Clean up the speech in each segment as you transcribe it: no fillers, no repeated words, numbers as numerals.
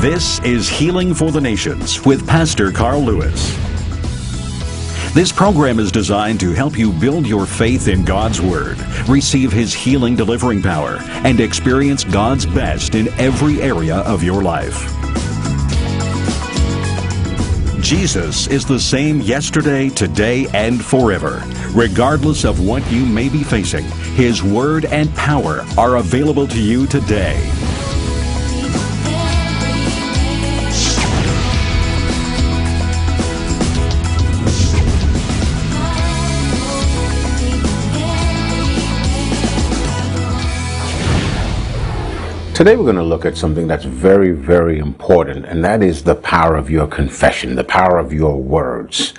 This is Healing for the Nations with Pastor Carl Lewis. This program is designed to help you build your faith in God's Word, receive His healing delivering power, and experience God's best in every area of your life. Jesus is the same yesterday, today, and forever. Regardless of what you may be facing, His Word and power are available to you today. Today we're going to look at something that's very, very important, and that is the power of your confession, the power of your words.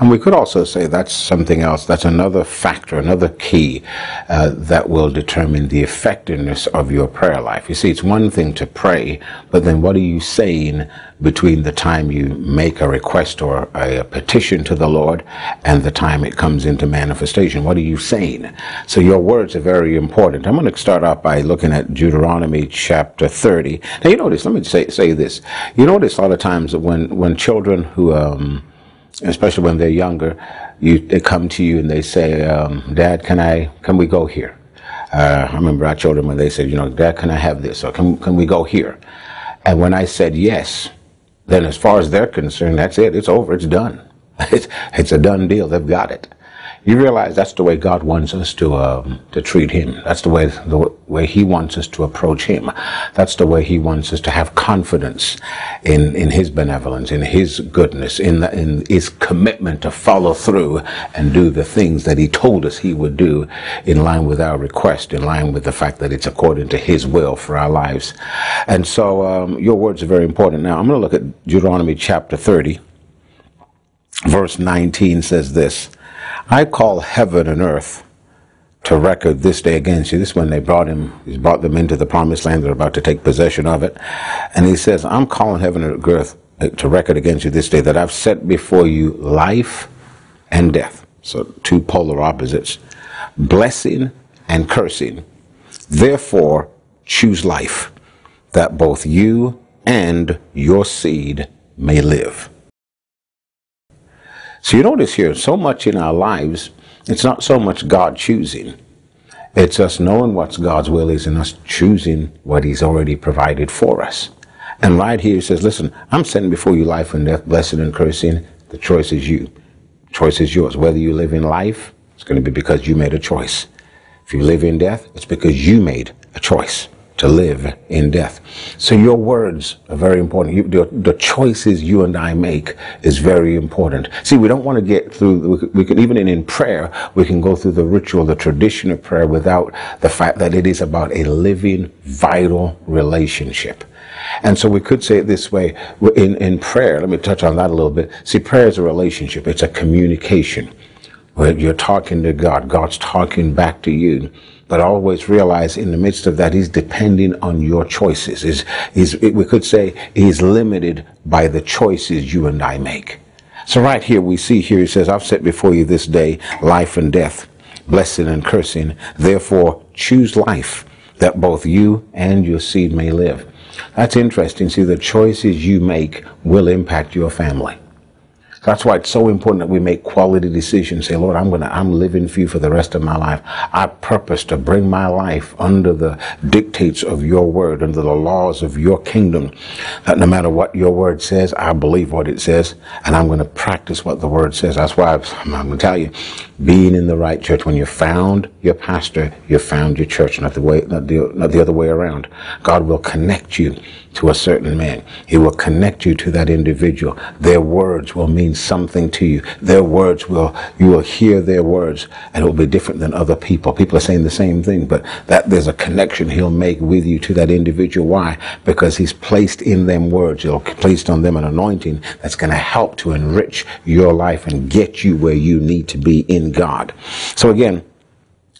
And we could also say that's something else, that's another factor, another key that will determine the effectiveness of your prayer life. You see, it's one thing to pray, but then what are you saying between the time you make a request or a petition to the Lord and the time it comes into manifestation? What are you saying? So your words are very important. I'm going to start off by looking at Deuteronomy chapper 30. Now you notice, let me say this. You notice a lot of times when children who, especially when they're younger, they come to you and they say, Dad, can we go here? I remember our children when they said, Dad, can I have this? Or can we go here? And when I said yes, then as far as they're concerned, that's it. It's over. It's done. It's a done deal. They've got it. You realize that's the way God wants us to treat Him. That's the way He wants us to approach Him. That's the way He wants us to have confidence in His benevolence, in His goodness, in His commitment to follow through and do the things that He told us He would do, in line with our request, in line with the fact that it's according to His will for our lives. And so your words are very important. Now I'm going to look at Deuteronomy chapter 30, verse 19 says this. I call heaven and earth to record this day against you. This is when they brought them into the promised land. They're about to take possession of it. And He says, I'm calling heaven and earth to record against you this day that I've set before you life and death. So two polar opposites, blessing and cursing. Therefore, choose life that both you and your seed may live. So you notice here, so much in our lives, it's not so much God choosing. It's us knowing what God's will is and us choosing what He's already provided for us. And right here He says, listen, I'm setting before you life and death, blessing and cursing. The choice is you. The choice is yours. Whether you live in life, it's going to be because you made a choice. If you live in death, it's because you made a choice to live in death. So your words are very important. The choices you and I make is very important. See, we don't want to get through, even in prayer, we can go through the ritual, the tradition of prayer without the fact that it is about a living, vital relationship. And so we could say it this way, in prayer, let me touch on that a little bit. See, prayer is a relationship, it's a communication, where you're talking to God, God's talking back to you. But always realize in the midst of that, He's depending on your choices. We could say He's limited by the choices you and I make. So right here we see here He says, I've set before you this day life and death, blessing and cursing. Therefore, choose life that both you and your seed may live. That's interesting. See, the choices you make will impact your family. That's why it's so important that we make quality decisions. Say, Lord, I'm living for You for the rest of my life. I purpose to bring my life under the dictates of Your word, under the laws of Your kingdom. That no matter what Your word says, I believe what it says, and I'm going to practice what the word says. That's why I'm going to tell you, being in the right church. When you found your pastor, you found your church, not the other way around. God will connect you to a certain man. He will connect you to that individual. Their words will mean something to you. You will hear their words, and it will be different than other people. People are saying the same thing, but that there's a connection He'll make with you to that individual. Why? Because He's placed in them words. He'll placed on them an anointing that's going to help to enrich your life and get you where you need to be in God. So again,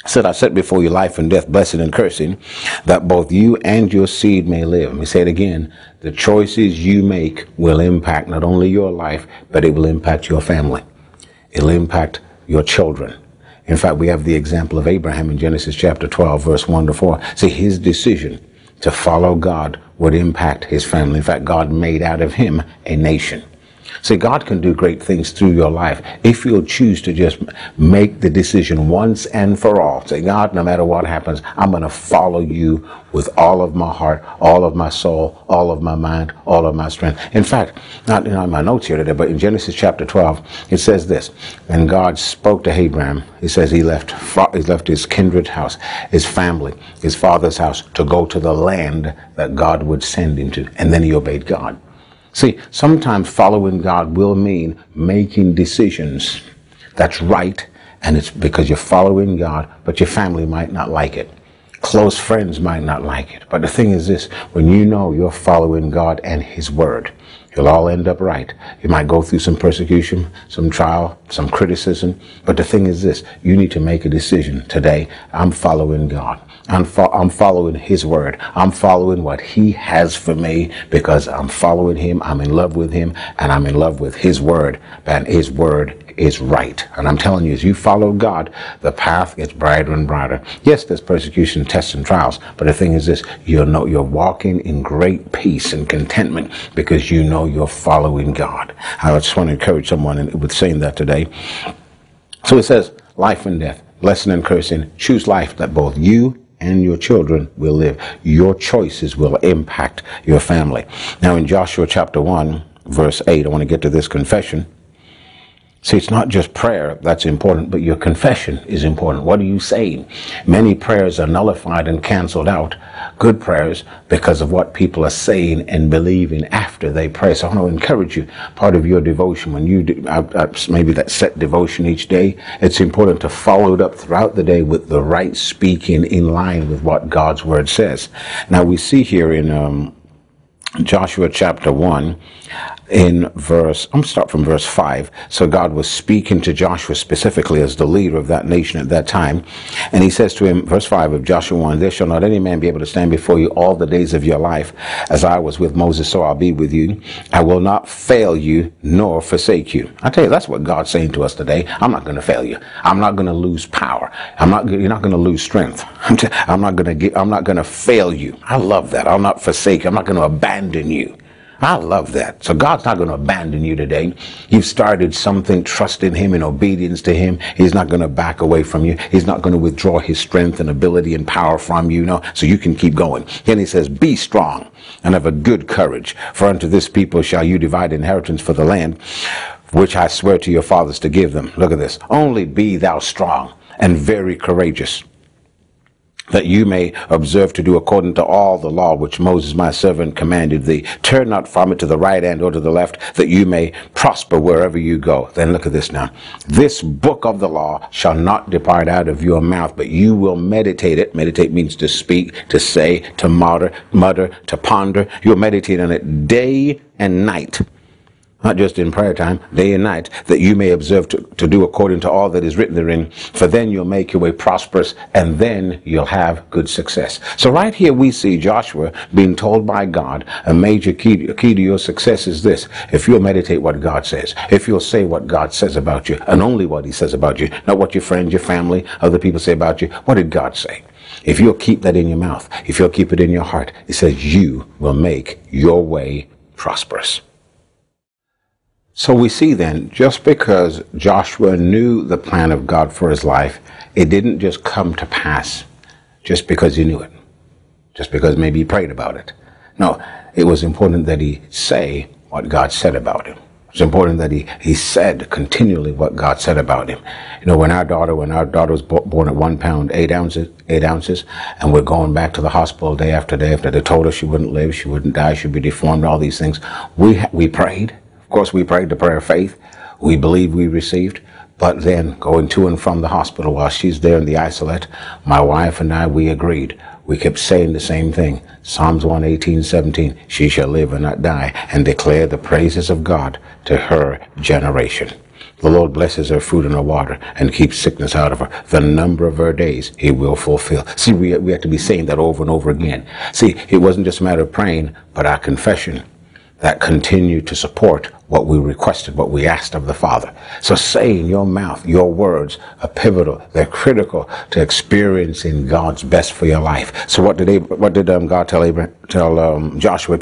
said, I set before you life and death, blessing and cursing, that both you and your seed may live. Let me say it again. The choices you make will impact not only your life, but it will impact your family. It'll impact your children. In fact, we have the example of Abraham in Genesis chapter 12, verse 1 to 4. See, his decision to follow God would impact his family. In fact, God made out of him a nation. So God can do great things through your life if you'll choose to just make the decision once and for all. Say, God, no matter what happens, I'm going to follow you with all of my heart, all of my soul, all of my mind, all of my strength. In fact, not in my notes here today, but in Genesis chapter 12, it says this, and God spoke to Abraham. He says he left his kindred house, his family, his father's house, to go to the land that God would send him to. And then he obeyed God. See, sometimes following God will mean making decisions that's right, and it's because you're following God, but your family might not like it. Close friends might not like it. But the thing is this, when you know you're following God and his word, you'll all end up right. You might go through some persecution, some trial, some criticism, but the thing is this, you need to make a decision today. I'm following God. I'm following his word. I'm following what he has for me because I'm following him. I'm in love with him and I'm in love with his word, and his word is right. And I'm telling you, as you follow God, the path gets brighter and brighter. Yes, there's persecution, tests and trials, but the thing is this, you'll know you're walking in great peace and contentment because you know you're following God. I just want to encourage someone with saying that today. So it says, life and death, blessing and cursing, choose life that both you and your children will live. Your choices will impact your family. Now in Joshua chapter 1, verse 8, I want to get to this confession. See, it's not just prayer that's important, but your confession is important. What are you saying? Many prayers are nullified and canceled out, good prayers, because of what people are saying and believing after they pray. So I want to encourage you, part of your devotion, when you do maybe that set devotion each day, it's important to follow it up throughout the day with the right speaking in line with what God's word says. Now we see here in Joshua chapter 1, in verse, I'm going to start from verse 5. So God was speaking to Joshua specifically as the leader of that nation at that time. And he says to him, verse 5 of Joshua 1, there shall not any man be able to stand before you all the days of your life. As I was with Moses, so I'll be with you. I will not fail you nor forsake you. I tell you, that's what God's saying to us today. I'm not going to fail you. I'm not going to lose power. You're not going to lose strength. I'm not going to fail you. I love that. I'll not forsake you. I'm not going to abandon you. I love that. So God's not going to abandon you today. You've started something, trust in him and obedience to him. He's not going to back away from you. He's not going to withdraw his strength and ability and power from you, no, so you can keep going. Then he says, be strong and have a good courage, for unto this people shall you divide inheritance for the land, which I swear to your fathers to give them. Look at this. Only be thou strong and very courageous, that you may observe to do according to all the law which Moses my servant commanded thee. Turn not from it to the right hand or to the left, that you may prosper wherever you go. Then look at this now. This book of the law shall not depart out of your mouth, but you will meditate it. Meditate means to speak, to say, to mutter, to ponder. You'll meditate on it day and night. Not just in prayer time, day and night, that you may observe to do according to all that is written therein, for then you'll make your way prosperous, and then you'll have good success. So right here we see Joshua being told by God, a major key to your success is this. If you'll meditate what God says, if you'll say what God says about you, and only what he says about you, not what your friends, your family, other people say about you, what did God say? If you'll keep that in your mouth, if you'll keep it in your heart, it says you will make your way prosperous. So we see then, just because Joshua knew the plan of God for his life, it didn't just come to pass just because he knew it, just because maybe he prayed about it. No, it was important that he say what God said about him. It's important that he said continually what God said about him. You know, when our daughter was born at 1 pound, 8 ounces, and we're going back to the hospital day after they told her she wouldn't live, she wouldn't die, she'd be deformed, all these things, we prayed. Of course, we prayed the prayer of faith. We believed, we received. But then going to and from the hospital while she's there in the isolate, my wife and I, we agreed. We kept saying the same thing. Psalms 118:17, she shall live and not die, and declare the praises of God to her generation. The Lord blesses her food and her water and keeps sickness out of her. The number of her days he will fulfill. See, we have to be saying that over and over again. See, it wasn't just a matter of praying, but our confession. that continue to support what we requested, what we asked of the Father. So saying your mouth, your words are pivotal. They're critical to experiencing God's best for your life. So what did God tell Joshua?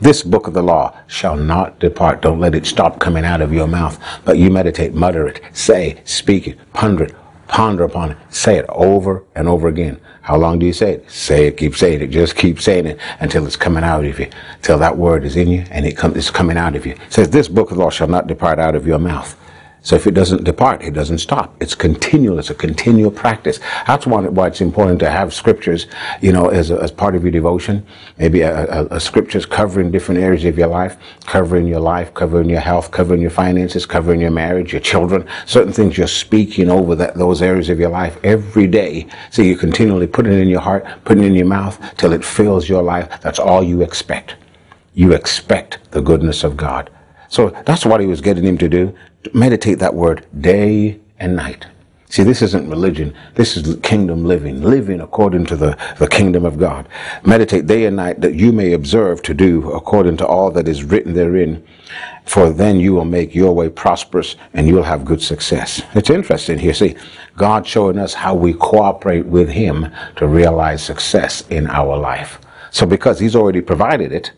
This book of the law shall not depart. Don't let it stop coming out of your mouth, but you meditate, mutter it, say, speak it, ponder it. Ponder upon it. Say it over and over again. How long do you say it? Say it, keep saying it. Just keep saying it until it's coming out of you, till that word is in you and it's coming out of you. It says, this book of law shall not depart out of your mouth. So if it doesn't depart, it doesn't stop. It's continual. It's a continual practice. That's why it's important to have scriptures, as part of your devotion. Maybe a scriptures covering different areas of your life, covering your health, covering your finances, covering your marriage, your children, certain things you're speaking over those areas of your life every day. So you continually put it in your heart, put it in your mouth till it fills your life. That's all you expect. You expect the goodness of God. So that's what he was getting him to do. Meditate that word day and night. See, this isn't religion. This is kingdom living. Living according to the kingdom of God. Meditate day and night that you may observe to do according to all that is written therein. For then you will make your way prosperous and you'll have good success. It's interesting here. See, God showing us how we cooperate with him to realize success in our life. So because he's already provided it,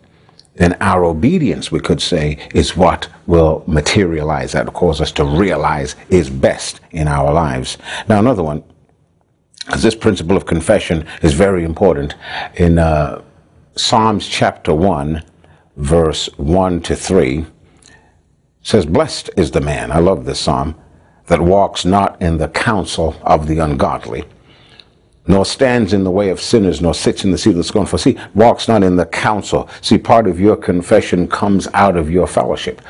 then our obedience, we could say, is what will materialize, that will cause us to realize is best in our lives. Now, another one, because this principle of confession is very important, in Psalms chapter 1, verse 1 to 3, says, blessed is the man, I love this psalm, that walks not in the counsel of the ungodly, nor stands in the way of sinners, nor sits in the seat of the scornful. See, walks not in the counsel. See, part of your confession comes out of your fellowship,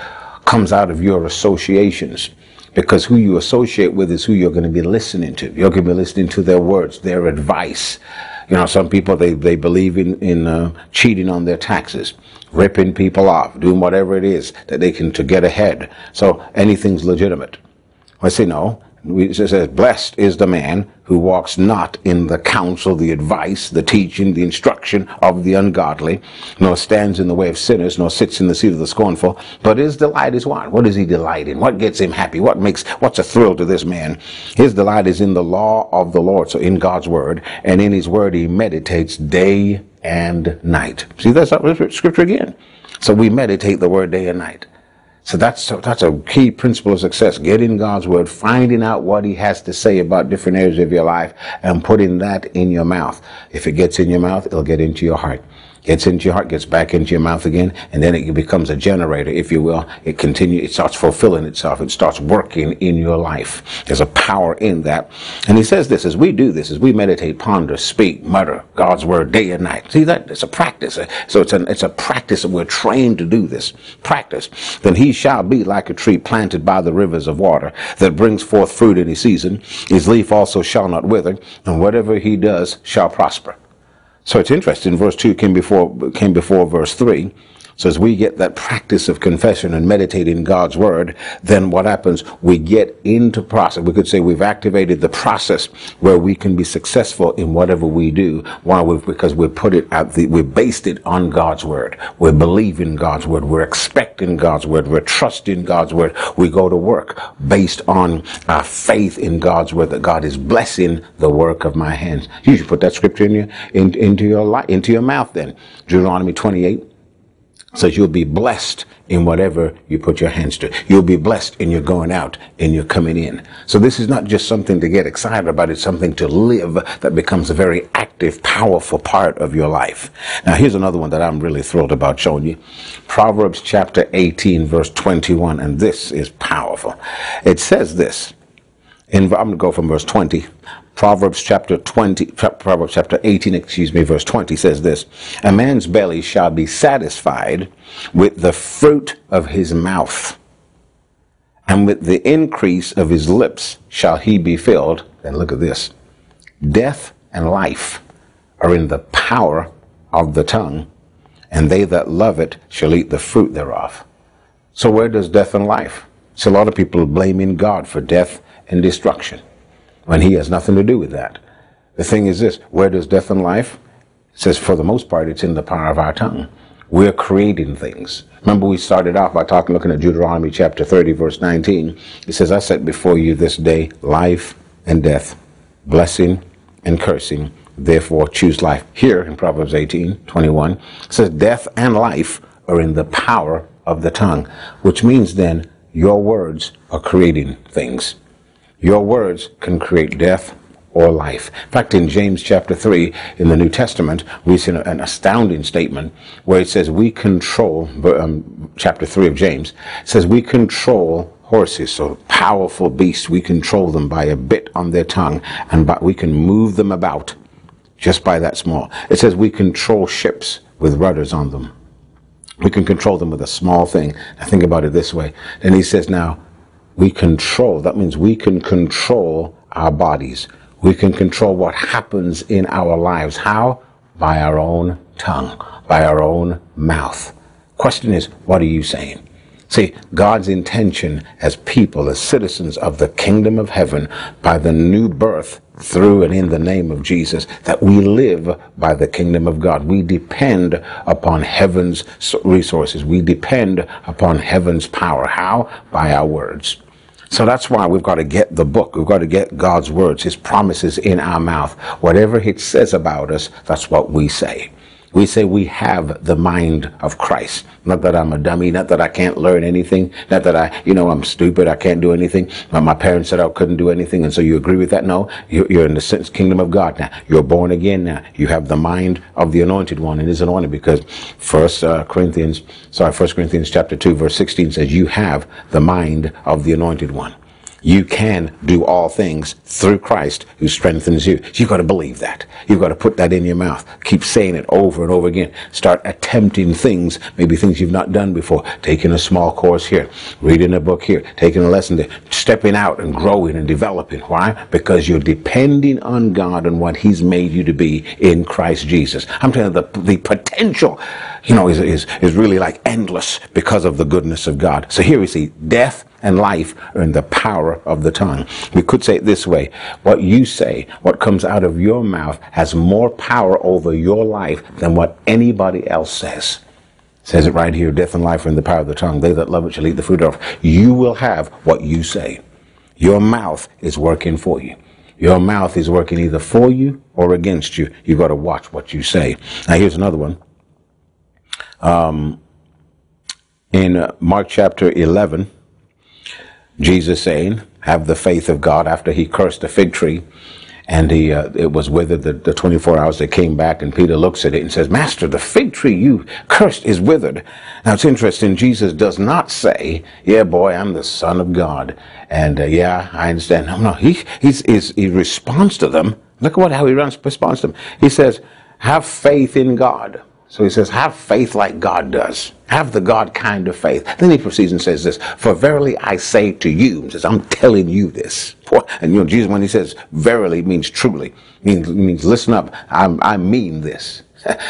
comes out of your associations, because who you associate with is who you're going to be listening to. You're going to be listening to their words, their advice. Some people, they believe in cheating on their taxes, ripping people off, doing whatever it is that they can to get ahead. So anything's legitimate. I say no. It says, blessed is the man who walks not in the counsel, the advice, the teaching, the instruction of the ungodly, nor stands in the way of sinners, nor sits in the seat of the scornful, but his delight is what? What does he delight in? What gets him happy? What's a thrill to this man? His delight is in the law of the Lord, so in God's word, and in his word he meditates day and night. See, that's scripture again. So we meditate the word day and night. So that's a key principle of success. Get in God's word, finding out what he has to say about different areas of your life and putting that in your mouth. If it gets in your mouth, it'll get into your heart. Gets into your heart, gets back into your mouth again, and then it becomes a generator, if you will. It starts fulfilling itself. It starts working in your life. There's a power in that. And he says this, as we do this, as we meditate, ponder, speak, mutter God's word day and night. See that? It's a practice. So it's a practice that we're trained to do this. Practice. Then he shall be like a tree planted by the rivers of water that brings forth fruit in his season. His leaf also shall not wither, and whatever he does shall prosper. So it's interesting, verse 2 came before verse 3. So as we get that practice of confession and meditating God's word, then what happens? We get into process. We could say we've activated the process where we can be successful in whatever we do. Why? Because we put it out. We based it on God's word. We believe in God's word. We're expecting God's word. We're trusting God's word. We go to work based on our faith in God's word that God is blessing the work of my hands. You should put that scripture into your mouth. Then Deuteronomy 28. Says you'll be blessed in whatever you put your hands to. You'll be blessed in your going out and your coming in. So this is not just something to get excited about. It's something to live that becomes a very active, powerful part of your life. Now here's another one that I'm really thrilled about showing you. Proverbs chapter 18 verse 21, and this is powerful. It says this. I'm going to go from verse 20. Proverbs chapter 18, verse 20 says this, a man's belly shall be satisfied with the fruit of his mouth, and with the increase of his lips shall he be filled. And look at this. Death and life are in the power of the tongue, and they that love it shall eat the fruit thereof. So where does death and life? So a lot of people are blaming God for death and destruction, when he has nothing to do with that. The thing is this, where does death and life? It says for the most part, it's in the power of our tongue. We're creating things. Remember, we started off by looking at Deuteronomy chapter 30, verse 19. It says, I set before you this day life and death, blessing and cursing. Therefore, choose life. Here in Proverbs 18:21, it says, death and life are in the power of the tongue, which means then your words are creating things. Your words can create death or life. In fact, in James chapter 3 in the New Testament, we see an astounding statement where it says we control, chapter 3 of James, it says we control horses, so powerful beasts, we control them by a bit on their tongue, and we can move them about just by that small. It says we control ships with rudders on them. We can control them with a small thing. Now think about it this way. And he says now, we control, that means we can control our bodies. We can control what happens in our lives. How? By our own tongue, by our own mouth. Question is, what are you saying? See, God's intention as people, as citizens of the kingdom of heaven, by the new birth through and in the name of Jesus, that we live by the kingdom of God. We depend upon heaven's resources. We depend upon heaven's power. How? By our words. So that's why we've got to get the book. We've got to get God's words, His promises in our mouth. Whatever it says about us, that's what we say. We say we have the mind of Christ. Not that I'm a dummy, not that I can't learn anything, not that I'm stupid, I can't do anything. My parents said I couldn't do anything, and so you agree with that? No, you're in the kingdom of God now. You're born again now. You have the mind of the Anointed One, and His anointed, because First Corinthians chapter 2, verse 16 says, you have the mind of the Anointed One. You can do all things through Christ who strengthens you. You've got to believe that. You've got to put that in your mouth. Keep saying it over and over again. Start attempting things, maybe things you've not done before. Taking a small course here, reading a book here, taking a lesson there, stepping out and growing and developing. Why? Because you're depending on God and what He's made you to be in Christ Jesus. I'm telling you, the potential, is really like endless because of the goodness of God. So here we see death and life are in the power of the tongue. We could say it this way. What you say, what comes out of your mouth, has more power over your life than what anybody else says. It says it right here, death and life are in the power of the tongue. They that love it shall eat the fruit thereof. You will have what you say. Your mouth is working for you. Your mouth is working either for you or against you. You've got to watch what you say. Now here's another one. In Mark chapter 11, Jesus saying, have the faith of God, after He cursed the fig tree and it was withered, the 24 hours they came back, and Peter looks at it and says, Master, the fig tree you cursed is withered. Now it's interesting, Jesus does not say, yeah, boy, I'm the Son of God, and yeah, I understand. No, he responds to them. Look at how He responds to them. He says, have faith in God. So He says, have faith like God does. Have the God kind of faith. Then He proceeds and says this, for verily I say to you, He says, I'm telling you this. And Jesus, when He says verily, means truly, means listen up, I mean this.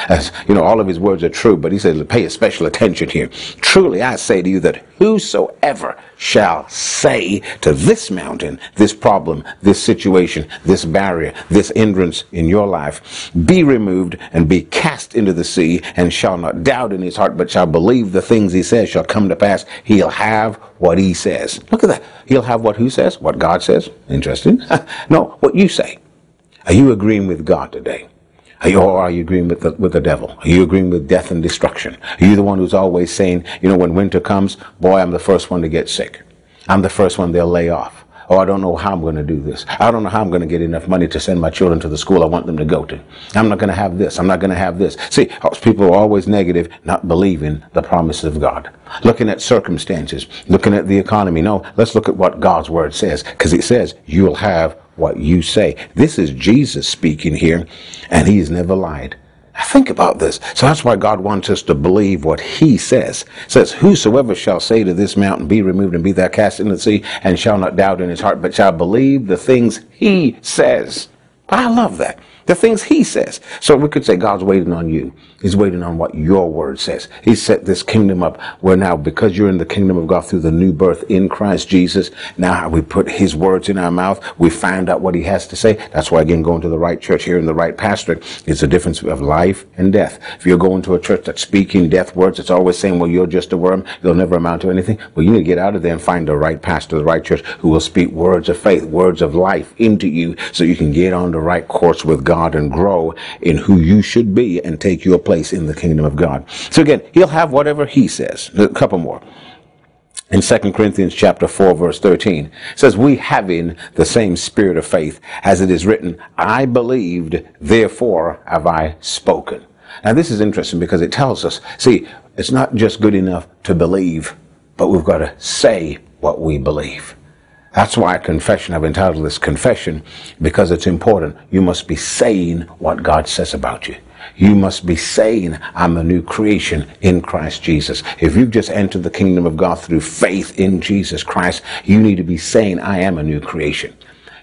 As all of His words are true, but He says, pay special attention here. Truly I say to you that whosoever shall say to this mountain, this problem, this situation, this barrier, this hindrance in your life, be removed and be cast into the sea, and shall not doubt in his heart, but shall believe the things he says shall come to pass, he'll have what he says. Look at that. He'll have what who says? What God says. Interesting. No, what you say. Are you agreeing with God today? Or are you agreeing with the devil? Are you agreeing with death and destruction? Are you the one who's always saying, when winter comes, boy, I'm the first one to get sick. I'm the first one they'll lay off. Oh, I don't know how I'm going to do this. I don't know how I'm going to get enough money to send my children to the school I want them to go to. I'm not going to have this. I'm not going to have this. See, people are always negative, not believing the promises of God. Looking at circumstances, looking at the economy. No, let's look at what God's word says, because it says you'll have what you say. This is Jesus speaking here, and He's never lied. Think about this. So that's why God wants us to believe what He says. It says, whosoever shall say to this mountain, be removed and be thou cast into the sea, and shall not doubt in his heart, but shall believe the things He says. I love that. the things he says. So we could say God's waiting on you. He's waiting on what your word says. He set this kingdom up where now, because you're in the kingdom of God through the new birth in Christ Jesus, now how we put his words in our mouth, we find out what he has to say. That's why, again, going to the right church here in the right pastorate is the difference of life and death. If you're going to a church that's speaking death words, it's always saying, well, you're just a worm, you'll never amount to anything. Well, you need to get out of there and find the right pastor, the right church, who will speak words of faith, words of life into you so you can get on the right course with God and grow in who you should be and take your place in the kingdom of God. So again, he'll have whatever he says. A couple more. In 2 Corinthians chapter 4, verse 13, it says, we having the same spirit of faith, as it is written, I believed, therefore have I spoken. Now this is interesting because it tells us, see, it's not just good enough to believe, but we've got to say what we believe. That's why confession, I've entitled this confession, because it's important. You must be saying what God says about you. You must be saying, I'm a new creation in Christ Jesus. If you've just entered the kingdom of God through faith in Jesus Christ, you need to be saying, I am a new creation.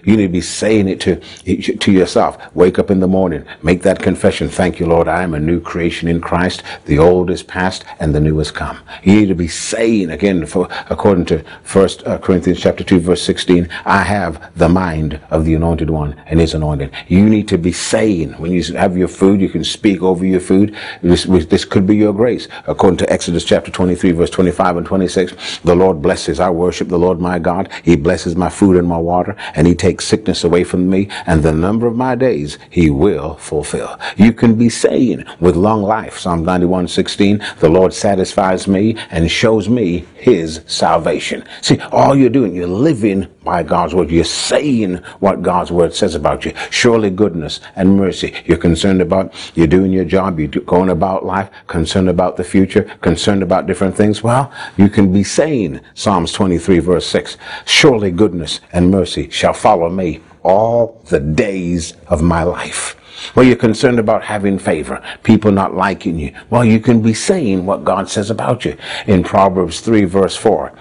You need to be saying it to yourself. Wake up in the morning, make that confession. Thank you, Lord, I am a new creation in Christ. The old is past and the new has come. You need to be saying, again, according to 1 Corinthians chapter 2, verse 16, I have the mind of the Anointed One and His anointing. You need to be saying, when you have your food, you can speak over your food. This could be your grace. According to Exodus chapter 23, verse 25 and 26, the Lord blesses. I worship the Lord my God. He blesses my food and my water, and He takes sickness away from me, and the number of my days He will fulfill. You can be saying with long life, Psalm 91:16, the Lord satisfies me and shows me His salvation. See, all you're doing, you're living by God's word. You're saying what God's word says about you. Surely goodness and mercy. You're concerned about, you're doing your job, you're going about life, concerned about the future, concerned about different things. Well, you can be saying Psalms 23 verse 6, surely goodness and mercy shall follow me all the days of my life. Well, you're concerned about having favor, people not liking you. Well, you can be saying what God says about you. In Proverbs 3 verse 4,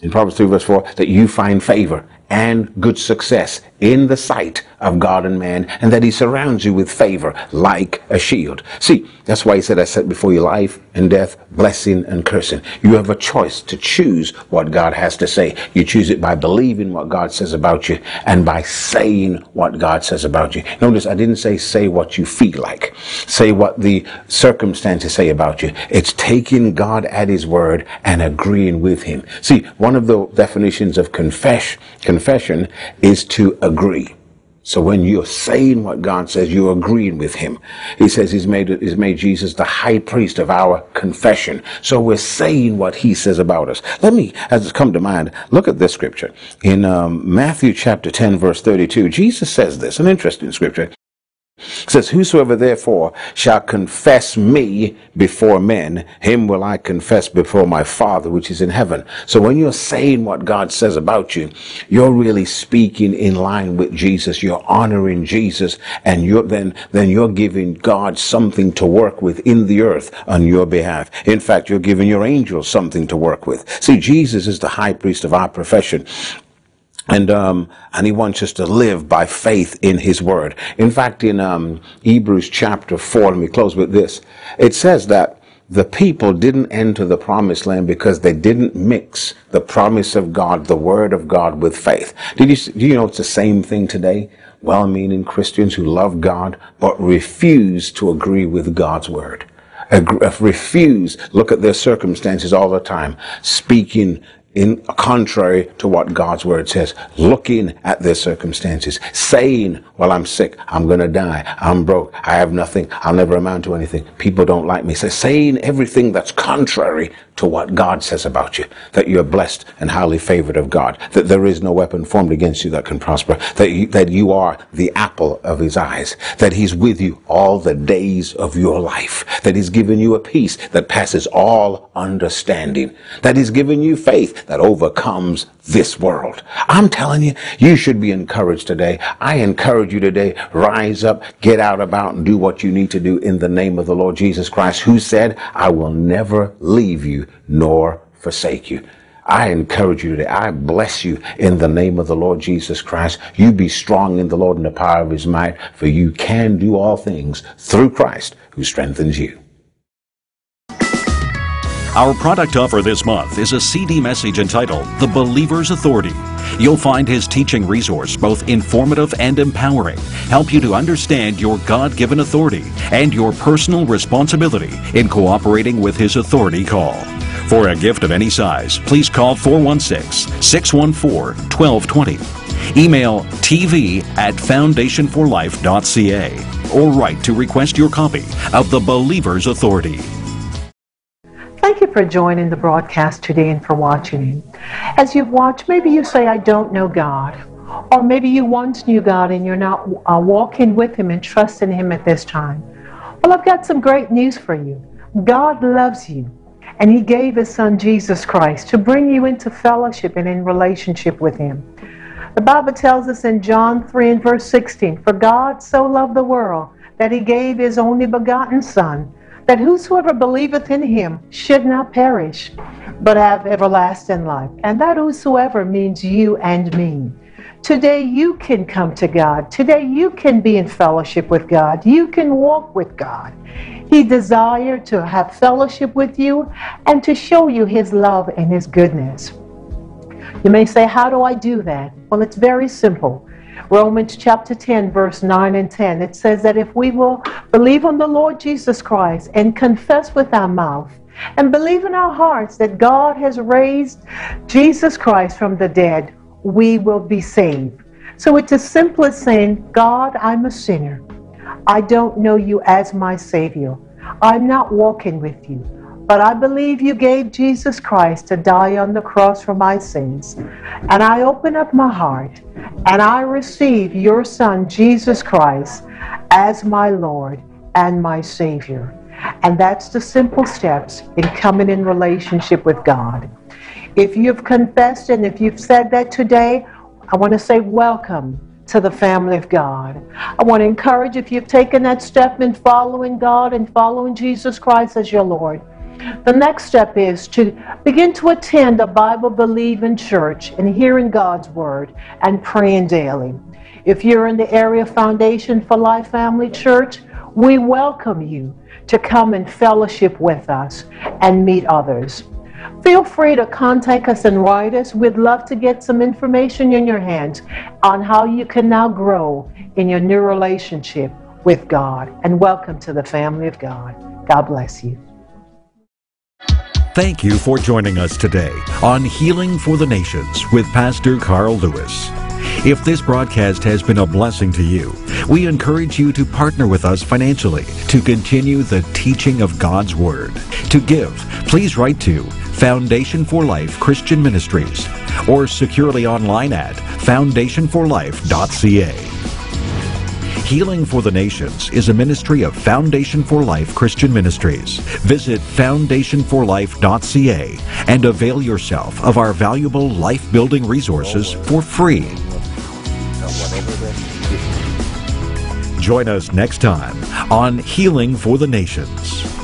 in Proverbs 3 verse 4, that you find favor and good success in the sight of God and man, and that He surrounds you with favor like a shield. See, that's why He said, I set before you life and death, blessing and cursing. You have a choice to choose what God has to say. You choose it by believing what God says about you and by saying what God says about you. Notice I didn't say what you feel like. Say what the circumstances say about you. It's taking God at His word and agreeing with Him. See, one of the definitions of confession is to agree. So when you're saying what God says, you're agreeing with Him. He says He's made Jesus the high priest of our confession. So we're saying what He says about us. Let me, as it's come to mind, look at this scripture. In Matthew chapter 10, verse 32, Jesus says this, an interesting scripture. It says, whosoever therefore shall confess me before men, him will I confess before my Father which is in heaven. So when you're saying what God says about you, you're really speaking in line with Jesus. You're honoring Jesus, and you're then you're giving God something to work with in the earth on your behalf. In fact, you're giving your angels something to work with. See, Jesus is the high priest of our profession. And He wants us to live by faith in His word. In fact, in Hebrews chapter 4, let me close with this. It says that the people didn't enter the promised land because they didn't mix the promise of God, the word of God, with faith. Do you know it's the same thing today? Well-meaning Christians who love God but refuse to agree with God's word. Refuse, look at their circumstances all the time, speaking in contrary to what God's word says, looking at their circumstances, saying, well, I'm sick, I'm going to die, I'm broke, I have nothing, I'll never amount to anything, people don't like me. So saying everything that's contrary to what God says about you, that you're blessed and highly favored of God, that there is no weapon formed against you that can prosper, that you are the apple of His eyes, that He's with you all the days of your life, that He's given you a peace that passes all understanding, that He's given you faith that overcomes this world. I'm telling you, you should be encouraged today. I encourage you today, rise up, get out about, and do what you need to do in the name of the Lord Jesus Christ, who said, I will never leave you nor forsake you. I encourage you today. I bless you in the name of the Lord Jesus Christ. You be strong in the Lord and the power of his might, for you can do all things through Christ who strengthens you. Our product offer this month is a CD message entitled The Believer's Authority. You'll find his teaching resource both informative and empowering, help you to understand your God-given authority and your personal responsibility in cooperating with his authority call. For a gift of any size, please call 416-614-1220. Email tv@foundationforlife.ca or write to request your copy of The Believer's Authority. Thank you for joining the broadcast today and for watching. As you've watched, maybe you say, I don't know God. Or maybe you once knew God and you're not walking with him and trusting him at this time. Well, I've got some great news for you. God loves you. And he gave his son Jesus Christ to bring you into fellowship and in relationship with him. The Bible tells us in John 3:16, for God so loved the world that he gave his only begotten son, that whosoever believeth in him should not perish, but have everlasting life. And that whosoever means you and me. Today you can come to God. Today you can be in fellowship with God. You can walk with God. He desired to have fellowship with you and to show you his love and his goodness. You may say, how do I do that? Well, it's very simple. Romans chapter 10, verse 9 and 10, it says that if we will believe on the Lord Jesus Christ and confess with our mouth and believe in our hearts that God has raised Jesus Christ from the dead, we will be saved. So it's as simple as saying, God, I'm a sinner. I don't know you as my Savior. I'm not walking with you, but I believe you gave Jesus Christ to die on the cross for my sins. And I open up my heart and I receive your Son, Jesus Christ, as my Lord and my Savior. And that's the simple steps in coming in relationship with God. If you've confessed and if you've said that today, I want to say welcome to the family of God. I want to encourage, if you've taken that step in following God and following Jesus Christ as your Lord, the next step is to begin to attend a Bible-believing church and hearing God's Word and praying daily. If you're in the area of Foundation for Life Family Church, we welcome you to come and fellowship with us and meet others. Feel free to contact us and write us. We'd love to get some information in your hands on how you can now grow in your new relationship with God. And welcome to the family of God. God bless you. Thank you for joining us today on Healing for the Nations with Pastor Carl Lewis. If this broadcast has been a blessing to you, we encourage you to partner with us financially to continue the teaching of God's Word. To give, please write to Foundation for Life Christian Ministries or securely online at foundationforlife.ca. Healing for the Nations is a ministry of Foundation for Life Christian Ministries. Visit foundationforlife.ca and avail yourself of our valuable life-building resources for free. Join us next time on Healing for the Nations.